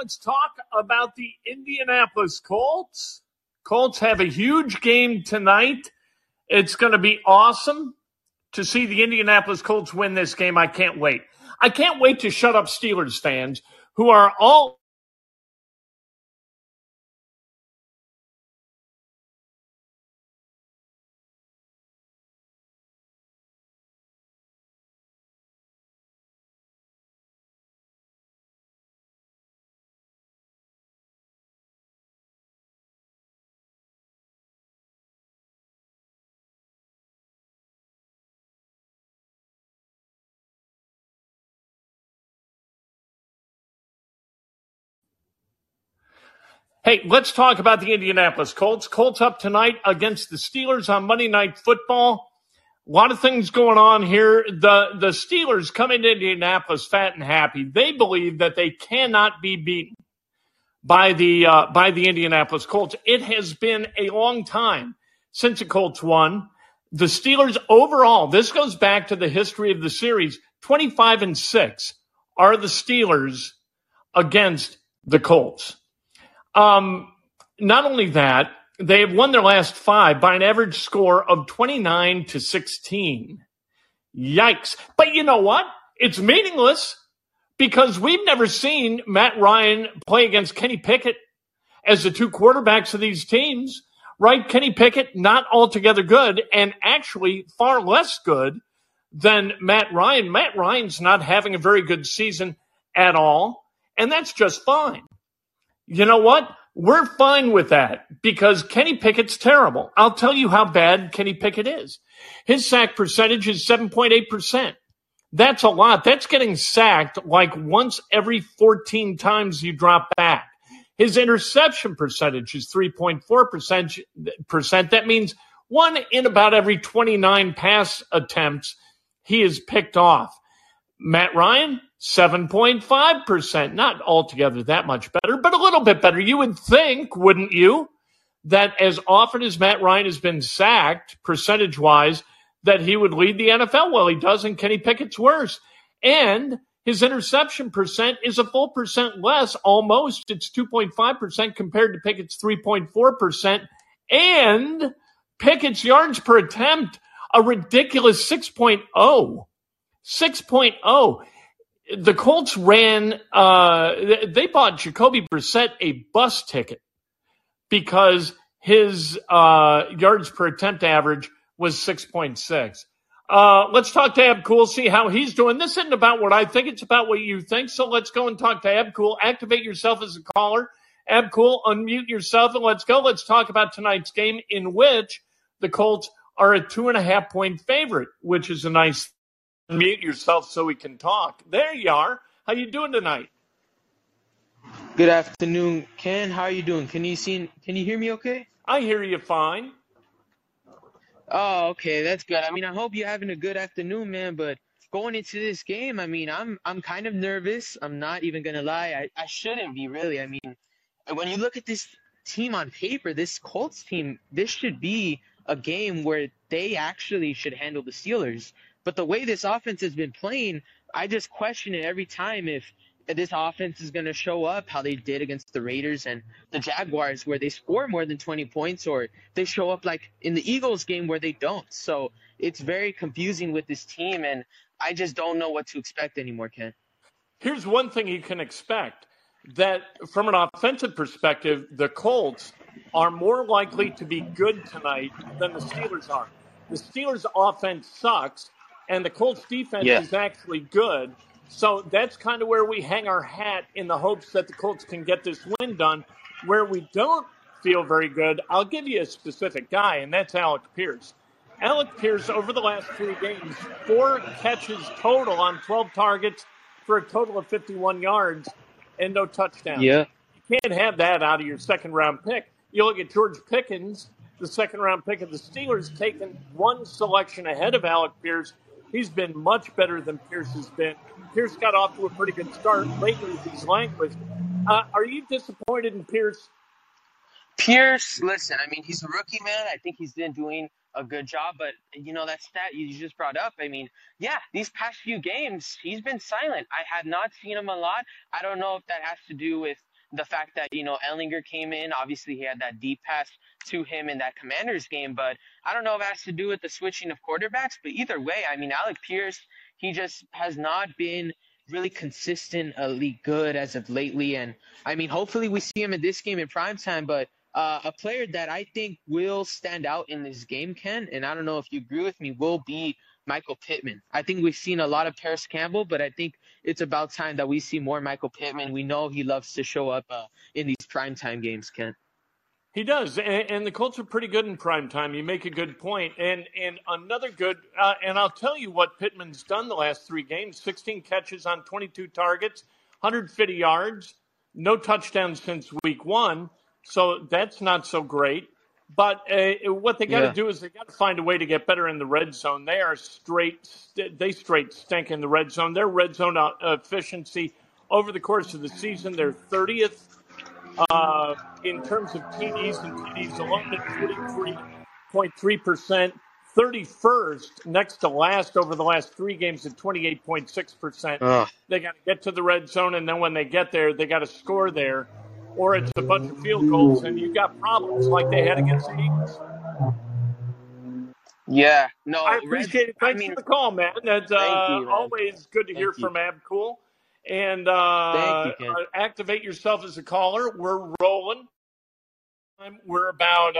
let's talk about the Indianapolis Colts. Colts have a huge game tonight. It's going to be awesome to see the Indianapolis Colts win this game. I can't wait. I can't wait to shut up Steelers fans who are all hey, let's talk about the Indianapolis Colts. Colts up tonight against the Steelers on Monday Night Football. A lot of things going on here. The Steelers come into Indianapolis fat and happy. They believe that they cannot be beaten by the Indianapolis Colts. It has been a long time since the Colts won. The Steelers overall, this goes back to the history of the series, 25-6 are the Steelers against the Colts. Not only that, they have won their last five by an average score of 29-16. Yikes. But you know what? It's meaningless because we've never seen Matt Ryan play against Kenny Pickett as the two quarterbacks of these teams, right? Kenny Pickett, not altogether good and actually far less good than Matt Ryan. Matt Ryan's not having a very good season at all, and that's just fine. You know what? We're fine with that because Kenny Pickett's terrible. I'll tell you how bad Kenny Pickett is. His sack percentage is 7.8%. That's a lot. That's getting sacked like once every 14 times you drop back. His interception percentage is 3.4%. That means one in about every 29 pass attempts he is picked off. Matt Ryan, 7.5%. Not altogether that much better, but a little bit better. You would think, wouldn't you, that as often as Matt Ryan has been sacked, percentage-wise, that he would lead the NFL? Well, he doesn't. Kenny Pickett's worse. And his interception percent is a full percent less, almost. It's 2.5% compared to Pickett's 3.4%. And Pickett's yards per attempt, a ridiculous 6.0. 6.0. The Colts ran, they bought Jacoby Brissett a bus ticket because his yards per attempt average was 6.6. Let's talk to Ab Cool, see how he's doing. This isn't about what I think, it's about what you think. So let's go and talk to Ab Cool. Activate yourself as a caller. Ab Cool, unmute yourself and let's go. Let's talk about tonight's game in which the Colts are a 2.5-point favorite, which is a nice thing. Mute yourself so we can talk. There you are. How you doing tonight? Good afternoon, Ken. How are you doing? Can you hear me okay? I hear you fine. Oh, okay. That's good. I mean, I hope you're having a good afternoon, man. But going into this game, I mean, I'm kind of nervous. I'm not even going to lie. I shouldn't be, really. I mean, when you look at this team on paper, this Colts team, this should be a game where they actually should handle the Steelers. But the way this offense has been playing, I just question it every time if this offense is going to show up how they did against the Raiders and the Jaguars where they score more than 20 points or they show up like in the Eagles game where they don't. So it's very confusing with this team, and I just don't know what to expect anymore, Ken. Here's one thing you can expect, that from an offensive perspective, the Colts are more likely to be good tonight than the Steelers are. The Steelers' offense sucks. And the Colts defense is actually good. So that's kind of where we hang our hat in the hopes that the Colts can get this win done. Where we don't feel very good, I'll give you a specific guy, and that's Alec Pierce. Alec Pierce, over the last three games, 4 catches total on 12 targets for a total of 51 yards and no touchdowns. Yeah. You can't have that out of your second-round pick. You look at George Pickens, the second-round pick of the Steelers, taken one selection ahead of Alec Pierce. He's been much better than Pierce has been. Pierce got off to a pretty good start lately with his language. Are you disappointed in Pierce? Pierce, listen, I mean, he's a rookie, man. I think he's been doing a good job. But, you know, that stat you just brought up, I mean, yeah, these past few games, he's been silent. I have not seen him a lot. I don't know if that has to do with the fact that, you know, Ehlinger came in, obviously he had that deep pass to him in that Commanders game, but I don't know if it has to do with the switching of quarterbacks, but either way, I mean, Alec Pierce, he just has not been really consistent, elite good as of lately, and I mean, hopefully we see him in this game in primetime, but a player that I think will stand out in this game, Ken, and I don't know if you agree with me, will be Michael Pittman. I think we've seen a lot of Paris Campbell, but I think it's about time that we see more Michael Pittman. We know he loves to show up in these primetime games, Ken. He does, and the Colts are pretty good in primetime. You make a good point. And another good and I'll tell you what Pittman's done the last three games, 16 catches on 22 targets, 150 yards, no touchdowns since week one. So that's not so great. But what they got to do is they got to find a way to get better in the red zone. They are straight stink in the red zone. Their red zone efficiency over the course of the season, they're 30th. In terms of TDs and TDs alone at 43.3%, 31st next to last over the last three games at 28.6%. They got to get to the red zone, and then when they get there, they got to score there, or it's a bunch of field goals, and you've got problems like they had against the Eagles. Yeah, no, I appreciate it. Thanks for the call, man. That's thank you, man. Always good to hear from Ab Cool. And activate yourself as a caller. We're rolling. We're about,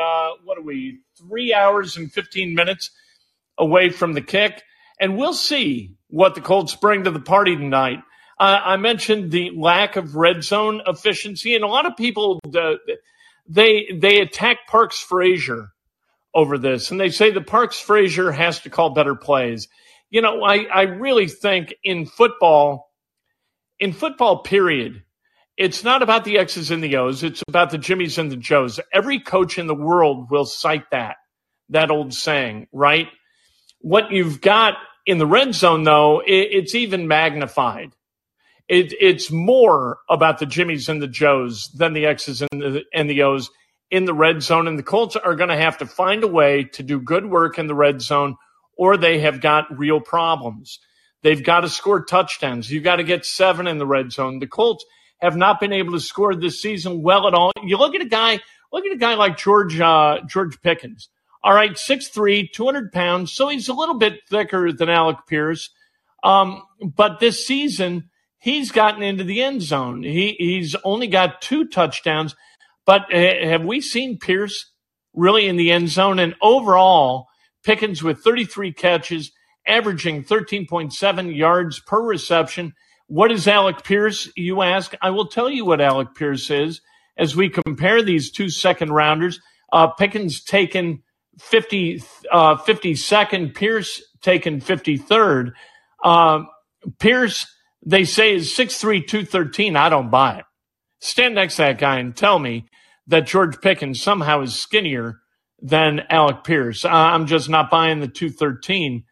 3 hours and 15 minutes away from the kick. And we'll see what the Colts bring to the party tonight. I mentioned the lack of red zone efficiency. And a lot of people, they attack Parks Frazier over this. And they say that Parks Frazier has to call better plays. You know, I really think in football, period, it's not about the X's and the O's. It's about the Jimmies and the Joes. Every coach in the world will cite that old saying, right? What you've got in the red zone, though, it's even magnified. It's more about the Jimmies and the Joes than the X's and the O's in the red zone. And the Colts are going to have to find a way to do good work in the red zone, or they have got real problems. They've got to score touchdowns. You've got to get 7 in the red zone. The Colts have not been able to score this season well at all. You look at a guy like George Pickens. All right, 6'3", 200 pounds, so he's a little bit thicker than Alec Pierce. But this season, he's gotten into the end zone. He's only got 2 touchdowns. But have we seen Pierce really in the end zone? And overall, Pickens with 33 catches, averaging 13.7 yards per reception. What is Alec Pierce, you ask? I will tell you what Alec Pierce is. As we compare these 2 second-rounders, Pickens taken 52nd, Pierce taken 53rd. Pierce, they say, is 6'3", 213. I don't buy it. Stand next to that guy and tell me that George Pickens somehow is skinnier than Alec Pierce. I'm just not buying the 213.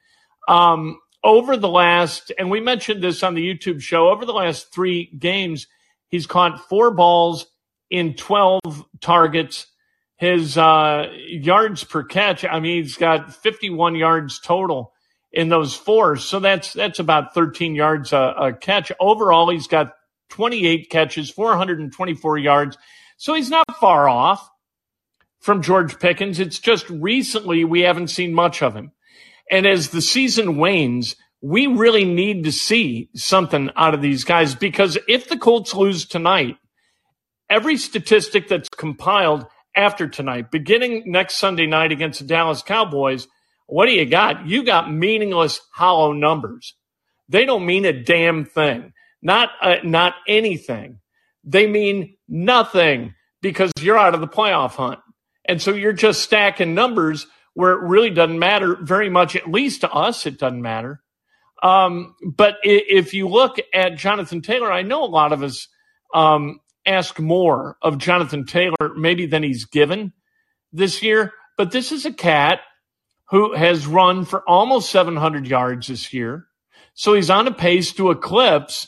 Over the last, and we mentioned this on the YouTube show, over the last 3 games, he's caught 4 balls in 12 targets. His yards per catch, I mean, he's got 51 yards total in those 4. So that's about 13 yards a catch. Overall, he's got 28 catches, 424 yards. So he's not far off from George Pickens. It's just recently we haven't seen much of him. And as the season wanes, we really need to see something out of these guys, because if the Colts lose tonight, every statistic that's compiled after tonight, beginning next Sunday night against the Dallas Cowboys, what do you got? You got meaningless, hollow numbers. They don't mean a damn thing, not anything. They mean nothing, because you're out of the playoff hunt. And so you're just stacking numbers where it really doesn't matter very much, at least to us, it doesn't matter. But if you look at Jonathan Taylor, I know a lot of us ask more of Jonathan Taylor maybe than he's given this year, but this is a cat who has run for almost 700 yards this year. So he's on a pace to eclipse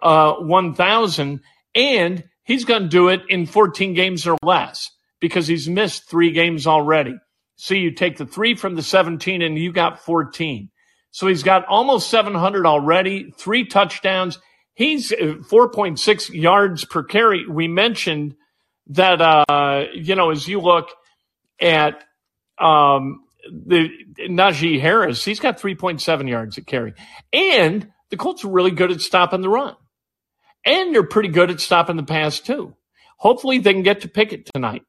1,000, and he's going to do it in 14 games or less, because he's missed 3 games already. So you take the 3 from the 17, and you got 14. So he's got almost 700 already, 3 touchdowns. He's 4.6 yards per carry. We mentioned that, as you look at the Najee Harris, he's got 3.7 yards a carry. And the Colts are really good at stopping the run. And they're pretty good at stopping the pass, too. Hopefully they can get to Pickett tonight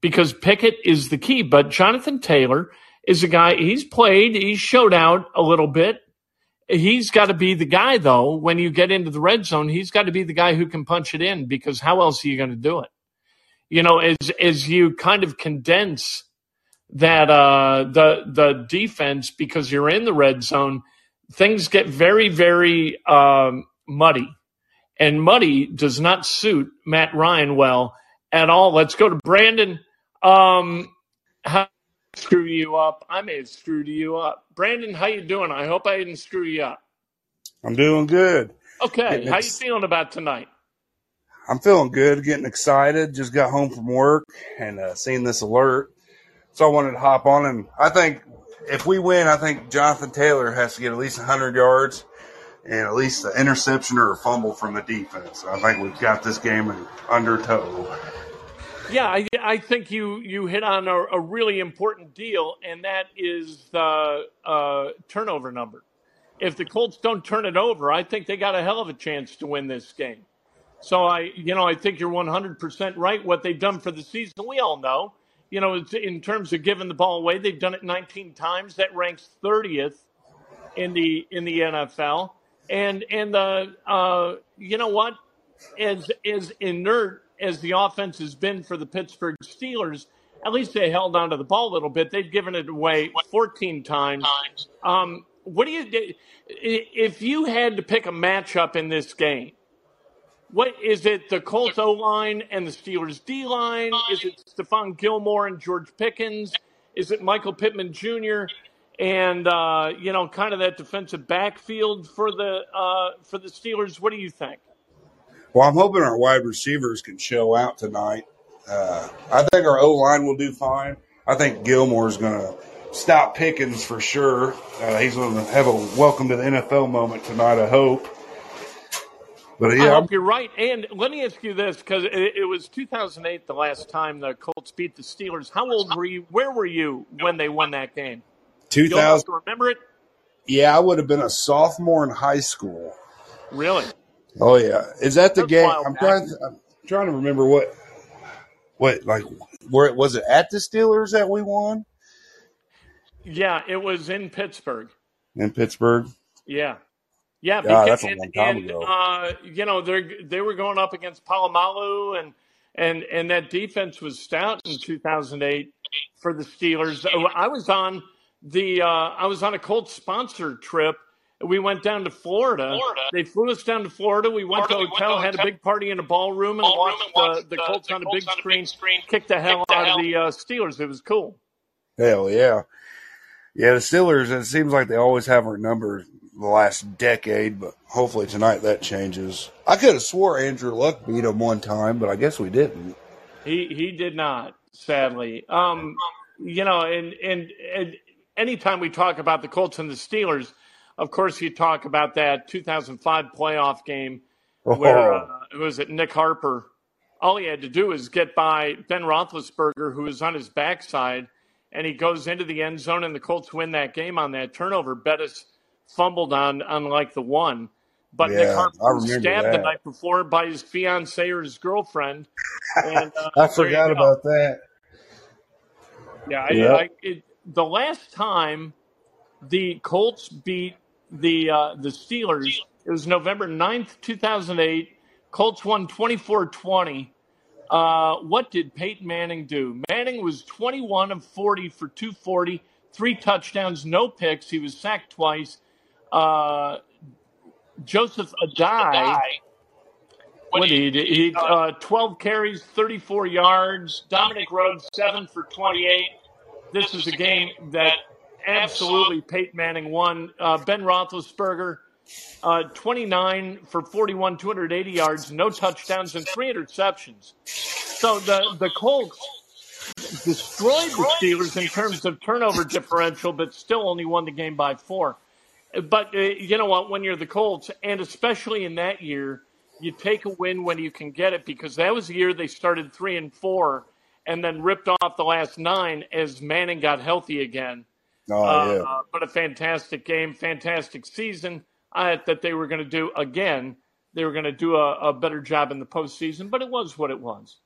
because Pickett is the key. But Jonathan Taylor is a guy, he's played, he's showed out a little bit. He's got to be the guy, though, when you get into the red zone, he's got to be the guy who can punch it in because how else are you going to do it? You know, as you kind of condense that the defense because you're in the red zone, things get very, very muddy. And muddy does not suit Matt Ryan well at all. Let's go to Brandon. How screw you up? I may have screwed you up. Brandon, how you doing? I hope I didn't screw you up. I'm doing good. Okay. How you feeling about tonight? I'm feeling good, getting excited. Just got home from work and seeing this alert. So I wanted to hop on. And I think if we win, I think Jonathan Taylor has to get at least 100 yards. And at least an interception or a fumble from the defense. I think we've got this game in under tow. Yeah, I think you hit on a really important deal, and that is the turnover number. If the Colts don't turn it over, I think they got a hell of a chance to win this game. So I think you're 100% right. What they've done for the season, we all know. You know, in terms of giving the ball away, they've done it 19 times. That ranks 30th in the NFL. And the you know what, as inert as the offense has been for the Pittsburgh Steelers, at least they held onto the ball a little bit. They've given it away 14 times. What do you do if you had to pick a matchup in this game? What is it? The Colts O line and the Steelers D line? Is it Stephon Gilmore and George Pickens? Is it Michael Pittman Jr.? And, kind of that defensive backfield for the Steelers. What do you think? Well, I'm hoping our wide receivers can show out tonight. I think our O-line will do fine. I think Gilmore's going to stop Pickens for sure. He's going to have a welcome to the NFL moment tonight, I hope. But yeah, I hope you're right. And let me ask you this, because it was 2008 the last time the Colts beat the Steelers. How old were you? Where were you when they won that game? 2000. You don't remember it? Yeah, I would have been a sophomore in high school. Really? Oh yeah. Is that the game? I'm trying to remember where was it at the Steelers that we won? Yeah, it was in Pittsburgh. In Pittsburgh. Yeah. God, that's a long time ago. They were going up against Palomalu and that defense was stout in 2008 for the Steelers. I was on a Colts sponsor trip. We went down to Florida. They flew us down to Florida. We went to a hotel, had a big party in a ballroom, and watched the Colts on a big screen. Kicked the hell out of the Steelers. It was cool. Hell yeah. Yeah, the Steelers, it seems like they always have our number the last decade, but hopefully tonight that changes. I could have swore Andrew Luck beat him one time, but I guess we didn't. He did not, sadly. And anytime we talk about the Colts and the Steelers, of course, you talk about that 2005 playoff game where Nick Harper. All he had to do is get by Ben Roethlisberger, who was on his backside, and he goes into the end zone, and the Colts win that game on that turnover. Bettis fumbled on like the one. But Nick Harper was stabbed the night before by his fiancée or his girlfriend. And, I forgot about that. The last time the Colts beat the Steelers, it was November 9th, 2008. Colts won 24-20. What did Peyton Manning do? Manning was 21 of 40 for 240, 3 touchdowns, no picks. He was sacked twice. Joseph Adai, what did he 12 carries, 34 yards. Dominic Rhodes, 7 for 28. This is a game that absolutely Peyton Manning won. Ben Roethlisberger, 29 for 41, 280 yards, no touchdowns, and 3 interceptions. So the Colts destroyed the Steelers in terms of turnover differential, but still only won the game by 4. But you know what? When you're the Colts, and especially in that year, you take a win when you can get it, because that was the year they started 3-4 and then ripped off the last 9 as Manning got healthy again. But a fantastic game, fantastic season. I thought they were going to do again. They were going to do a better job in the postseason, but it was what it was.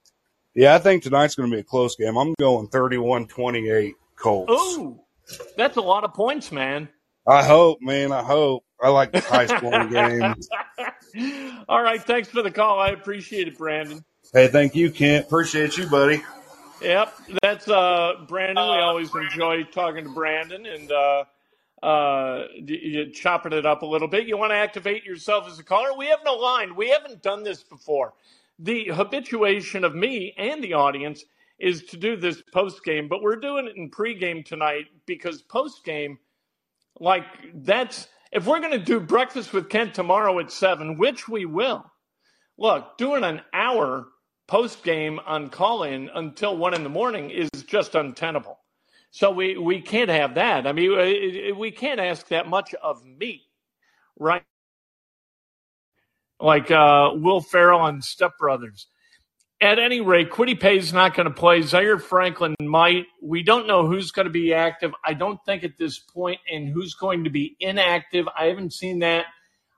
Yeah, I think tonight's going to be a close game. I'm going 31-28 Colts. Ooh, that's a lot of points, man. I hope, man. I hope. I like the high-scoring game. All right. Thanks for the call. I appreciate it, Brandon. Hey, thank you, Kent. Appreciate you, buddy. Yep. That's Brandon. We always enjoy talking to Brandon and chopping it up a little bit. You want to activate yourself as a caller? We have no line. We haven't done this before. The habituation of me and the audience is to do this post-game, but we're doing it in pregame tonight because post-game, like, that's – if we're going to do Breakfast with Kent tomorrow at 7, which we will, look, doing an hour post-game on call-in until 1 in the morning is just untenable. So we can't have that. I mean, we can't ask that much of me, right? Like Will Ferrell and Step Brothers. At any rate, Kwity Paye's not going to play. Zaire Franklin might. We don't know who's going to be active, I don't think, at this point, and who's going to be inactive. I haven't seen that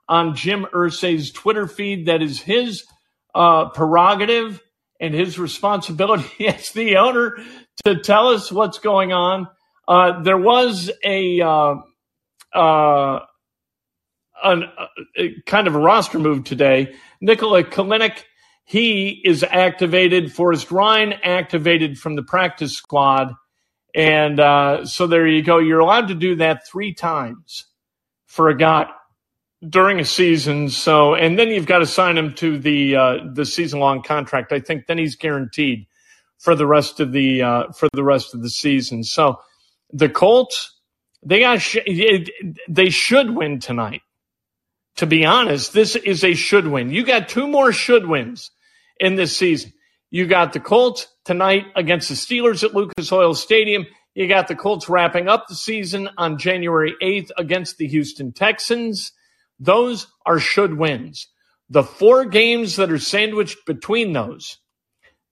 on Jim Irsay's Twitter feed. That is his prerogative and his responsibility as the owner to tell us what's going on. There was a kind of a roster move today. Nikola Kalinic, he is activated. Forrest Ryan activated from the practice squad. And so there you go. You're allowed to do that 3 times for a guy during a season. So, and then you've got to sign him to the season-long contract. I think then he's guaranteed for the rest of the season. So the Colts, they should win tonight. To be honest, this is a should win. You got 2 more should wins in this season. You got the Colts tonight against the Steelers at Lucas Oil Stadium. You got the Colts wrapping up the season on January 8th against the Houston Texans. Those are should wins. The 4 games that are sandwiched between those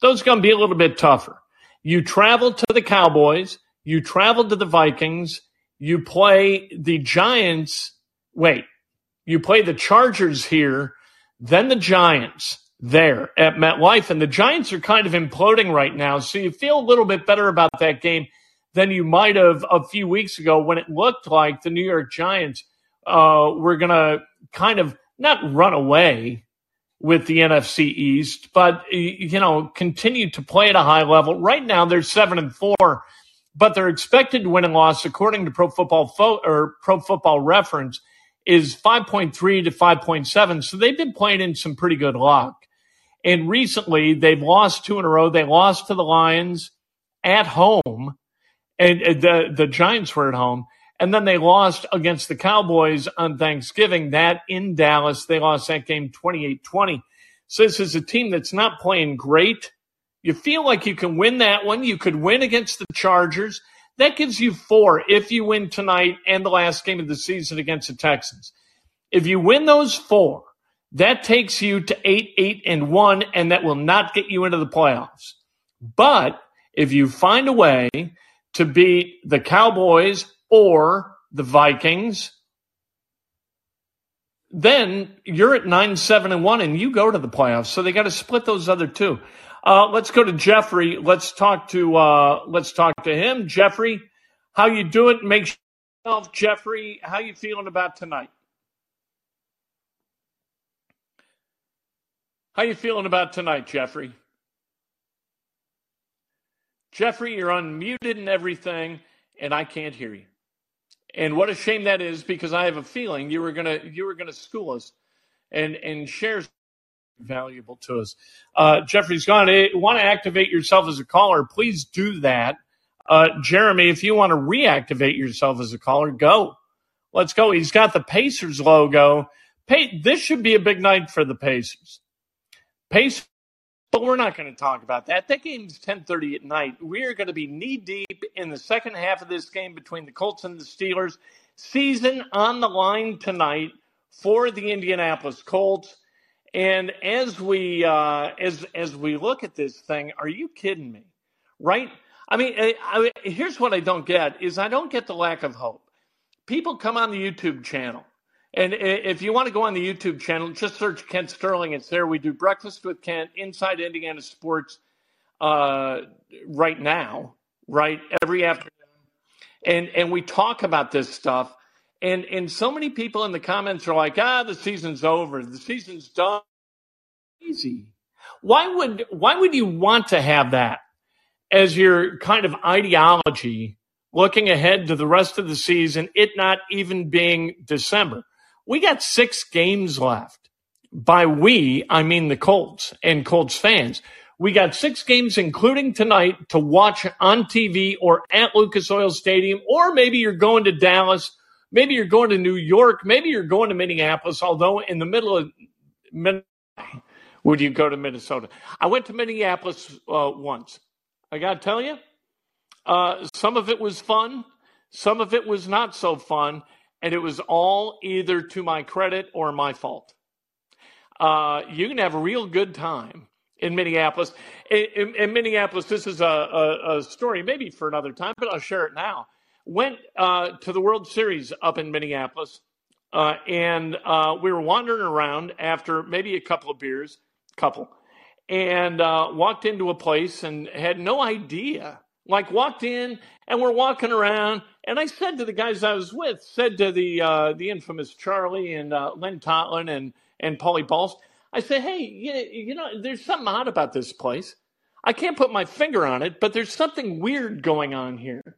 are going to be a little bit tougher. You travel to the Cowboys. You travel to the Vikings. You play the Giants. Wait. You play the Chargers here, then the Giants there at MetLife. And the Giants are kind of imploding right now, so you feel a little bit better about that game than you might have a few weeks ago when it looked like the New York Giants were going to kind of not run away with the NFC East, but, you know, continue to play at a high level. Right now they're 7-4, but their expected win and loss, according to Pro Football Reference, is 5.3 to 5.7. So they've been playing in some pretty good luck. And recently they've lost 2 in a row. They lost to the Lions at home, and the Giants were at home. And then they lost against the Cowboys on Thanksgiving, that in Dallas. They lost that game 28-20. So this is a team that's not playing great. You feel like you can win that one. You could win against the Chargers. That gives you 4 if you win tonight and the last game of the season against the Texans. If you win those 4, that takes you to 8-1, and that will not get you into the playoffs. But if you find a way to beat the Cowboys or the Vikings, then you're at 9-7-1, and you go to the playoffs. So they got to split those other 2. Let's go to Jeffrey. Let's talk to him. Jeffrey, how you doing? Make yourself, Jeffrey. How you feeling about tonight? How you feeling about tonight, Jeffrey? Jeffrey, you're unmuted and everything, and I can't hear you. And what a shame that is, because I have a feeling you were gonna school us and share valuable to us. Jeffrey's gone. If you want to activate yourself as a caller, please do that. Jeremy, if you want to reactivate yourself as a caller, go. Let's go. He's got the Pacers logo. This should be a big night for the Pacers. But we're not going to talk about that. That game's 10:30 at night. We are going to be knee-deep in the second half of this game between the Colts and the Steelers. Season on the line tonight for the Indianapolis Colts. And as we look at this thing, are you kidding me? Right? I mean, here's what I don't get is I don't get the lack of hope. People come on the YouTube channel. And if you want to go on the YouTube channel, just search Kent Sterling. It's there. We do Breakfast with Kent, Inside Indiana Sports right now, right, every afternoon. And we talk about this stuff. And so many people in the comments are like, the season's over. The season's done. Easy. Why would you want to have that as your kind of ideology looking ahead to the rest of the season, it not even being December? We got 6 games left. By we, I mean the Colts and Colts fans. We got 6 games, including tonight, to watch on TV or at Lucas Oil Stadium, or maybe you're going to Dallas, maybe you're going to New York, maybe you're going to Minneapolis, although in the middle of Minnesota, would you go to Minnesota? I went to Minneapolis once. I got to tell you, some of it was fun, some of it was not so fun, and it was all either to my credit or my fault. You can have a real good time in Minneapolis. In Minneapolis, this is a story maybe for another time, but I'll share it now. Went to the World Series up in Minneapolis, and we were wandering around after maybe a couple of beers, and walked into a place and had no idea. Like, walked in, and we're walking around, and I said to the guys I was with, said to the infamous Charlie and Len Totlin and Paulie Balls, I said, hey, you know, there's something odd about this place. I can't put my finger on it, but there's something weird going on here.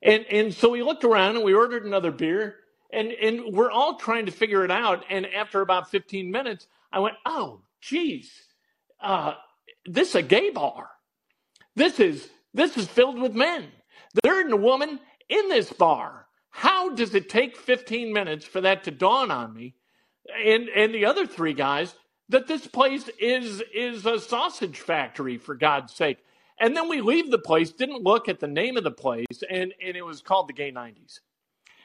And so we looked around, and we ordered another beer, and we're all trying to figure it out. And after about 15 minutes, I went, oh, geez, this is a gay bar. This is filled with men. There isn't a woman in this bar. How does it take 15 minutes for that to dawn on me and the other 3 guys that this place is a sausage factory, for God's sake? And then we leave the place, didn't look at the name of the place, and it was called the Gay 90s.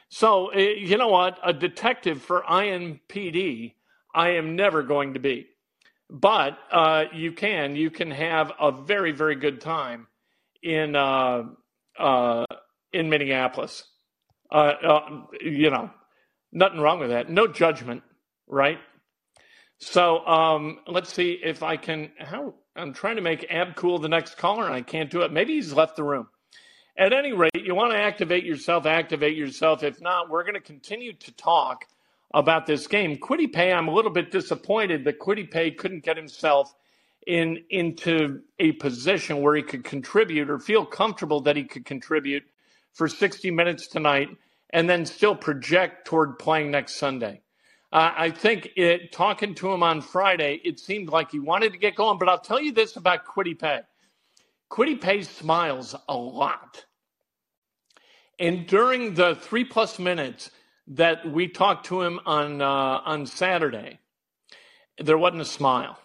So, you know what? A detective for IMPD, I am never going to be. But you can have a very, very good time in Minneapolis. You know, nothing wrong with that. No judgment, right? So let's see if I can. How I'm trying to make Ab Cool the next caller, and I can't do it. Maybe he's left the room. At any rate, you want to activate yourself. Activate yourself. If not, we're going to continue to talk about this game. Kwity Paye, I'm a little bit disappointed that Kwity Paye couldn't get himself into a position where he could contribute or feel comfortable that he could contribute for 60 minutes tonight and then still project toward playing next Sunday. I think talking to him on Friday, it seemed like he wanted to get going. But I'll tell you this about Kwity Paye. Kwity Paye smiles a lot. And during the 3+ minutes that we talked to him on Saturday, there wasn't a smile.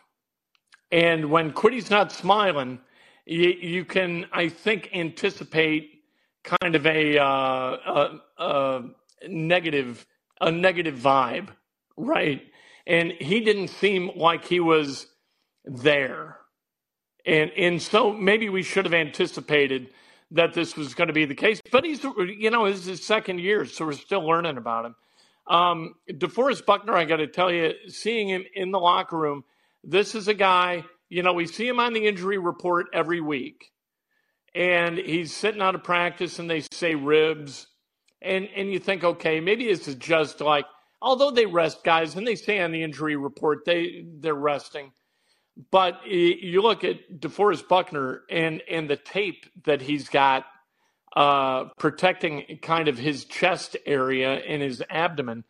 And when Quity's not smiling, you can, I think, anticipate kind of a negative vibe, right? And he didn't seem like he was there. And so maybe we should have anticipated that this was going to be the case. But he's, you know, this is his second year, so we're still learning about him. DeForest Buckner, I got to tell you, seeing him in the locker room, this is a guy, you know, we see him on the injury report every week. And he's sitting out of practice and they say ribs. And you think, okay, maybe this is just like, although they rest guys and they say on the injury report they're resting. But you look at DeForest Buckner and the tape that he's got protecting kind of his chest area and his abdomen.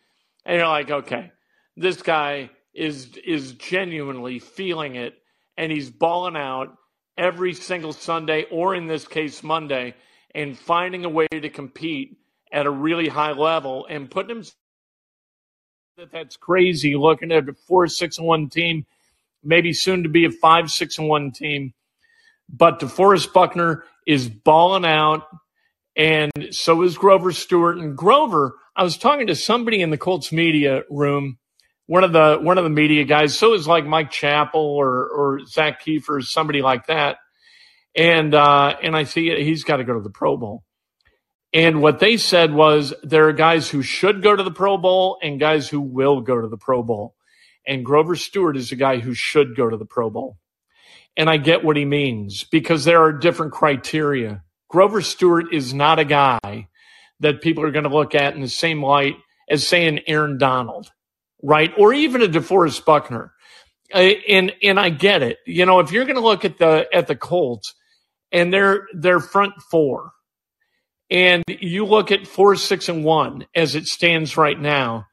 And you're like, okay, this guy is genuinely feeling it, and he's balling out every single Sunday, or in this case Monday, and finding a way to compete at a really high level and putting himself that's crazy looking at a 4-6-1 team, maybe soon to be a 5-6-1 team. But DeForest Buckner is balling out, and so is Grover Stewart. And Grover, I was talking to somebody in the Colts media room, one of the media guys. So it was like Mike Chappell or Zach Kiefer, somebody like that. And I see he's got to go to the Pro Bowl. And what they said was there are guys who should go to the Pro Bowl and guys who will go to the Pro Bowl. And Grover Stewart is a guy who should go to the Pro Bowl. And I get what he means because there are different criteria. Grover Stewart is not a guy that people are going to look at in the same light as, say, an Aaron Donald, right? Or even a DeForest Buckner. And I get it. You know, if you're going to look at the Colts and their front four, and you look at 4, 6, and 1 as it stands right now,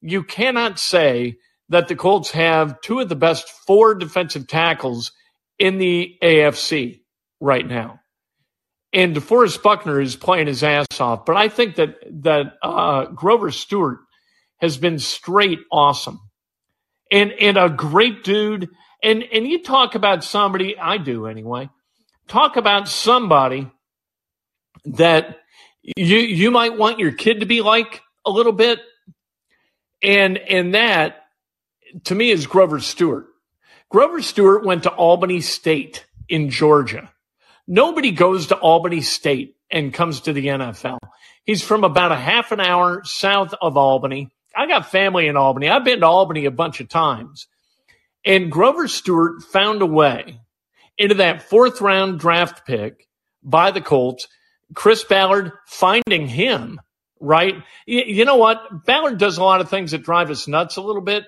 you cannot say that the Colts have two of the best four defensive tackles in the AFC right now. And DeForest Buckner is playing his ass off. But I think that Grover Stewart has been straight awesome and a great dude. And you talk about somebody, I do anyway, talk about somebody that you might want your kid to be like a little bit. And that, to me, is Grover Stewart. Grover Stewart went to Albany State in Georgia. Nobody goes to Albany State and comes to the NFL. He's from about a half an hour south of Albany. I got family in Albany. I've been to Albany a bunch of times. And Grover Stewart found a way into that fourth-round draft pick by the Colts, Chris Ballard finding him, right? You know what? Ballard does a lot of things that drive us nuts a little bit,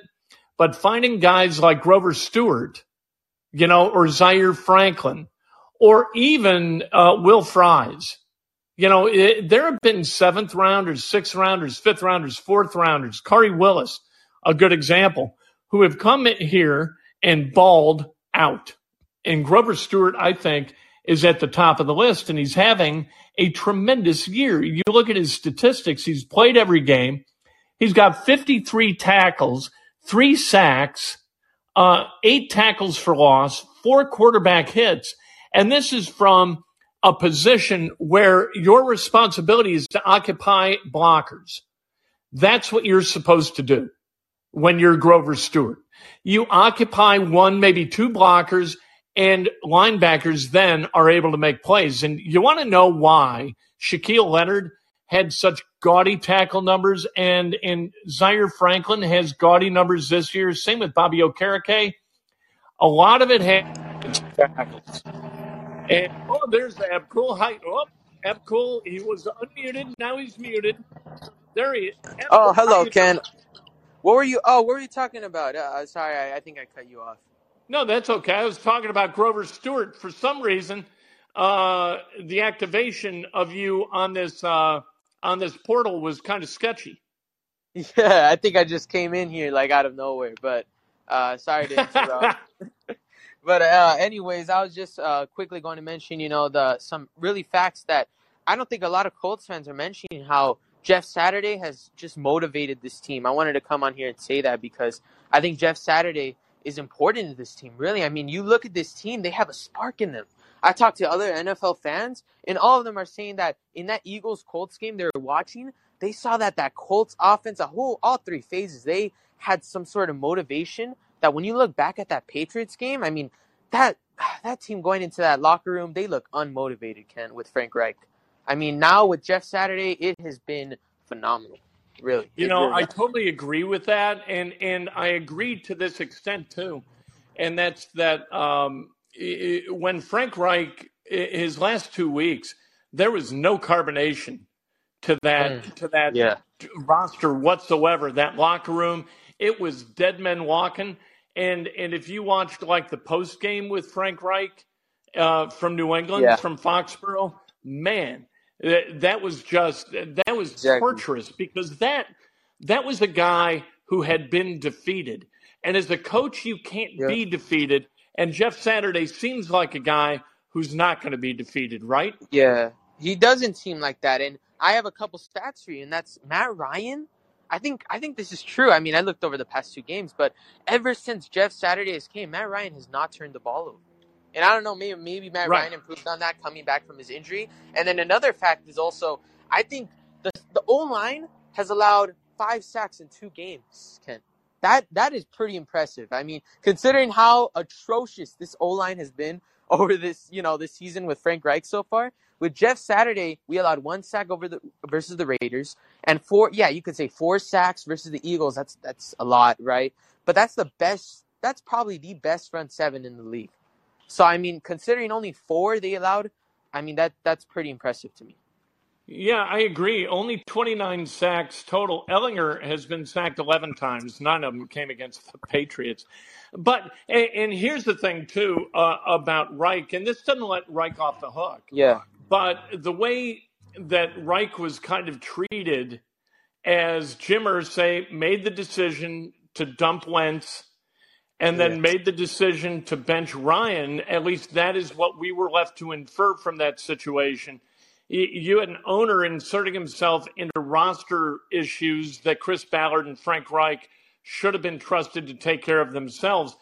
but finding guys like Grover Stewart, you know, or Zaire Franklin, or even Will Fries. You know, there have been 7th-rounders, 6th-rounders, 5th-rounders, 4th-rounders. Kari Willis, a good example, who have come here and balled out. And Grover Stewart, I think, is at the top of the list, and he's having a tremendous year. You look at his statistics. He's played every game. He's got 53 tackles, 3 sacks, 8 tackles for loss, 4 quarterback hits. And this is from a position where your responsibility is to occupy blockers. That's what you're supposed to do when you're Grover Stewart. You occupy 1, maybe 2 blockers, and linebackers then are able to make plays. And you want to know why Shaquille Leonard had such gaudy tackle numbers and Zaire Franklin has gaudy numbers this year. Same with Bobby Okereke. A lot of it has tackles. And, oh, there's Ab Cool. Hi, oh, Ab Cool. He was unmuted. Now he's muted. There he is. Ab Cool. Hello, Ken. What were you talking about? Sorry, I think I cut you off. No, that's okay. I was talking about Grover Stewart. For some reason, the activation of you on this portal was kind of sketchy. Yeah, I think I just came in here like out of nowhere. But sorry to interrupt. But anyways, I was just quickly going to mention, you know, some really facts that I don't think a lot of Colts fans are mentioning. How Jeff Saturday has just motivated this team. I wanted to come on here and say that because I think Jeff Saturday is important to this team, really. I mean, you look at this team, they have a spark in them. I talked to other NFL fans, and all of them are saying that in that Eagles-Colts game they were watching, they saw that Colts offense, all 3 phases, they had some sort of motivation that when you look back at that Patriots game, I mean, that team going into that locker room, they look unmotivated, Ken, with Frank Reich. I mean, now with Jeff Saturday, it has been phenomenal. Really, you know, I totally agree with that, and I agree to this extent too, and that's that. When Frank Reich, his last 2 weeks, there was no carbonation to that yeah. roster whatsoever. That locker room, it was dead men walking, and if you watched like the post game with Frank Reich from New England, from Foxborough, man. That was exactly. torturous because that was a guy who had been defeated. And as a coach, you can't be defeated. And Jeff Saturday seems like a guy who's not going to be defeated, right? Yeah, he doesn't seem like that. And I have a couple stats for you, and that's Matt Ryan. I think this is true. I mean, I looked over the past 2 games, but ever since Jeff Saturday has came, Matt Ryan has not turned the ball over. And I don't know, maybe Matt Ryan improved on that coming back from his injury. And then another fact is also, I think the O-line has allowed 5 sacks in 2 games, Kent. That is pretty impressive. I mean, considering how atrocious this O-line has been over this, you know, this season with Frank Reich so far, with Jeff Saturday, we allowed 1 sack versus the Raiders, and 4 sacks versus the Eagles. That's a lot, right? But that's the best. That's probably the best front seven in the league. So I mean, considering only 4 they allowed, I mean that's pretty impressive to me. Yeah, I agree. Only 29 sacks total. Ellinger has been sacked 11 times. None of them came against the Patriots. But, and here's the thing, too, about Reich, and this doesn't let Reich off the hook. Yeah. But the way that Reich was kind of treated, as Jim Irsay made the decision to dump Wentz and then made the decision to bench Ryan, at least that is what we were left to infer from that situation. You had an owner inserting himself into roster issues that Chris Ballard and Frank Reich should have been trusted to take care of themselves.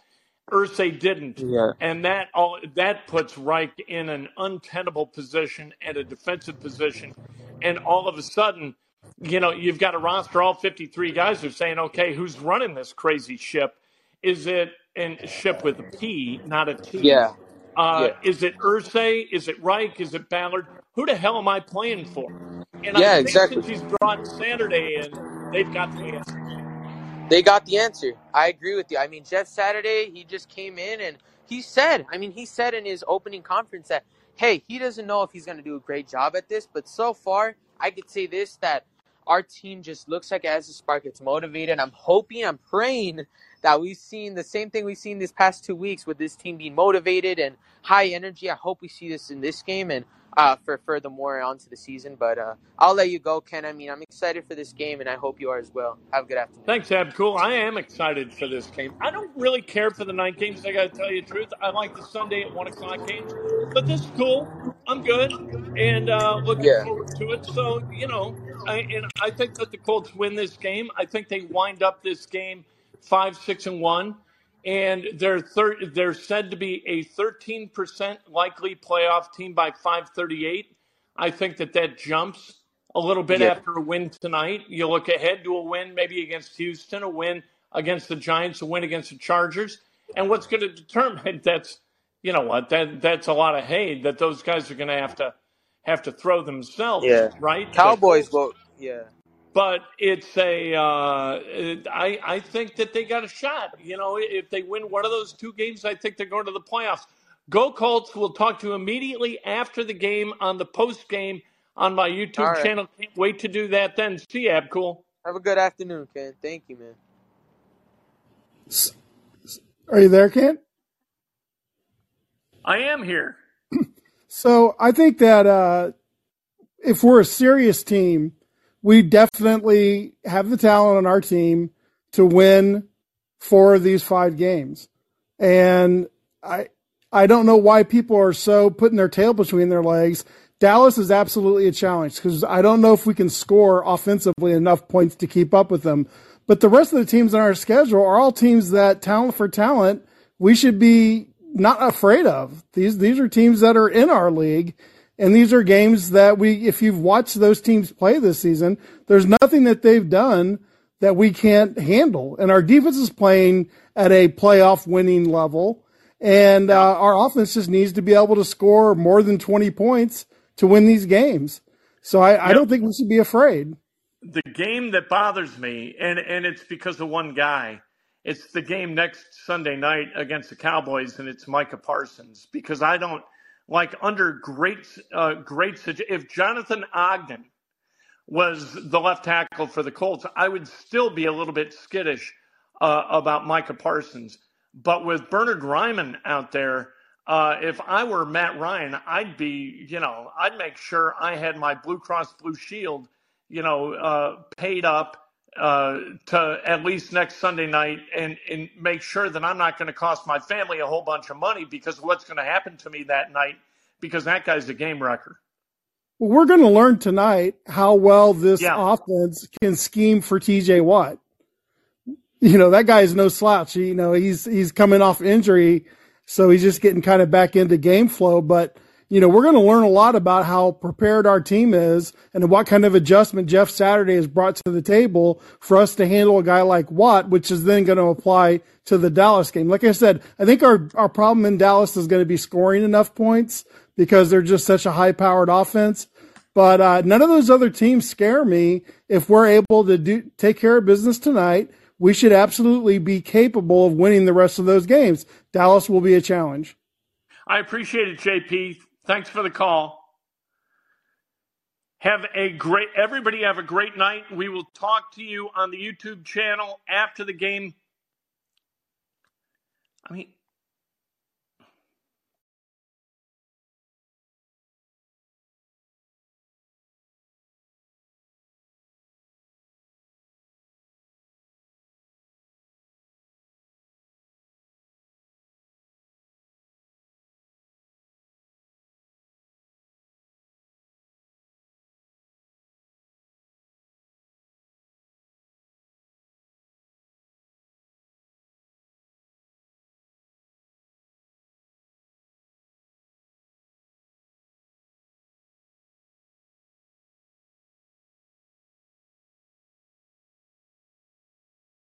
Irsay didn't. Yeah. And that puts Reich in an untenable position and a defensive position. And all of a sudden, you know, you've got a roster, all 53 guys are saying, okay, who's running this crazy ship? Is it a ship with a P, not a T? Yeah. Is it Irsay? Is it Reich? Is it Ballard? Who the hell am I playing for? And I think since he's brought Saturday in, they've got the answer. They got the answer. I agree with you. I mean, Jeff Saturday, he just came in and he said in his opening conference that, hey, he doesn't know if he's going to do a great job at this, but so far I could say this, that our team just looks like it has a spark. It's motivated. I'm hoping, I'm praying that we've seen the same thing we've seen this past 2 weeks with this team being motivated and high energy. I hope we see this in this game and for furthermore onto the season. But I'll let you go, Ken. I mean, I'm excited for this game, and I hope you are as well. Have a good afternoon. Thanks, Ab Cool. I am excited for this game. I don't really care for the night games, I got to tell you the truth. I like the Sunday at 1 o'clock games. But this is cool. I'm good. And looking forward to it. So, you know, I think that the Colts win this game. I think they wind up this game 5-6-1, and they're said to be a 13% likely playoff team by 538. I think that jumps a little bit after a win tonight. You look ahead to a win maybe against Houston, a win against the Giants, a win against the Chargers, and what's going to determine that's a lot of hay that those guys are going to have to throw themselves, right? Cowboys will, But it's I think that they got a shot. You know, if they win one of those 2 games, I think they're going to the playoffs. Go Colts. We'll talk to you immediately after the game on the post game on my YouTube channel. Can't wait to do that then. See you, Ab Cool. Have a good afternoon, Ken. Thank you, man. Are you there, Ken? I am here. So I think that if we're a serious team, we definitely have the talent on our team to win 4 of these 5 games. And I don't know why people are so putting their tail between their legs. Dallas is absolutely a challenge because I don't know if we can score offensively enough points to keep up with them. But the rest of the teams on our schedule are all teams that talent for talent we should be not afraid of. These are teams that are in our league. And these are games that if you've watched those teams play this season, there's nothing that they've done that we can't handle. And our defense is playing at a playoff winning level. And our offense just needs to be able to score more than 20 points to win these games. So I don't think we should be afraid. The game that bothers me, and it's because of one guy, it's the game next Sunday night against the Cowboys, and it's Micah Parsons, because I don't – like under great, if Jonathan Ogden was the left tackle for the Colts, I would still be a little bit skittish about Micah Parsons. But with Bernard Ryman out there, if I were Matt Ryan, I'd be, you know, I'd make sure I had my Blue Cross Blue Shield, you know, paid up to at least next Sunday night and make sure that I'm not going to cost my family a whole bunch of money because of what's going to happen to me that night, because that guy's a game wrecker. Well, we're going to learn tonight how well this offense can scheme for TJ Watt. You know, that guy is no slouch. You know, he's coming off injury, so he's just getting kind of back into game flow. But, you know, we're going to learn a lot about how prepared our team is and what kind of adjustment Jeff Saturday has brought to the table for us to handle a guy like Watt, which is then going to apply to the Dallas game. Like I said, I think our problem in Dallas is going to be scoring enough points because they're just such a high-powered offense. But none of those other teams scare me. If we're able to take care of business tonight, we should absolutely be capable of winning the rest of those games. Dallas will be a challenge. I appreciate it, JP. Thanks for the call. Everybody have a great night. We will talk to you on the YouTube channel after the game. I mean,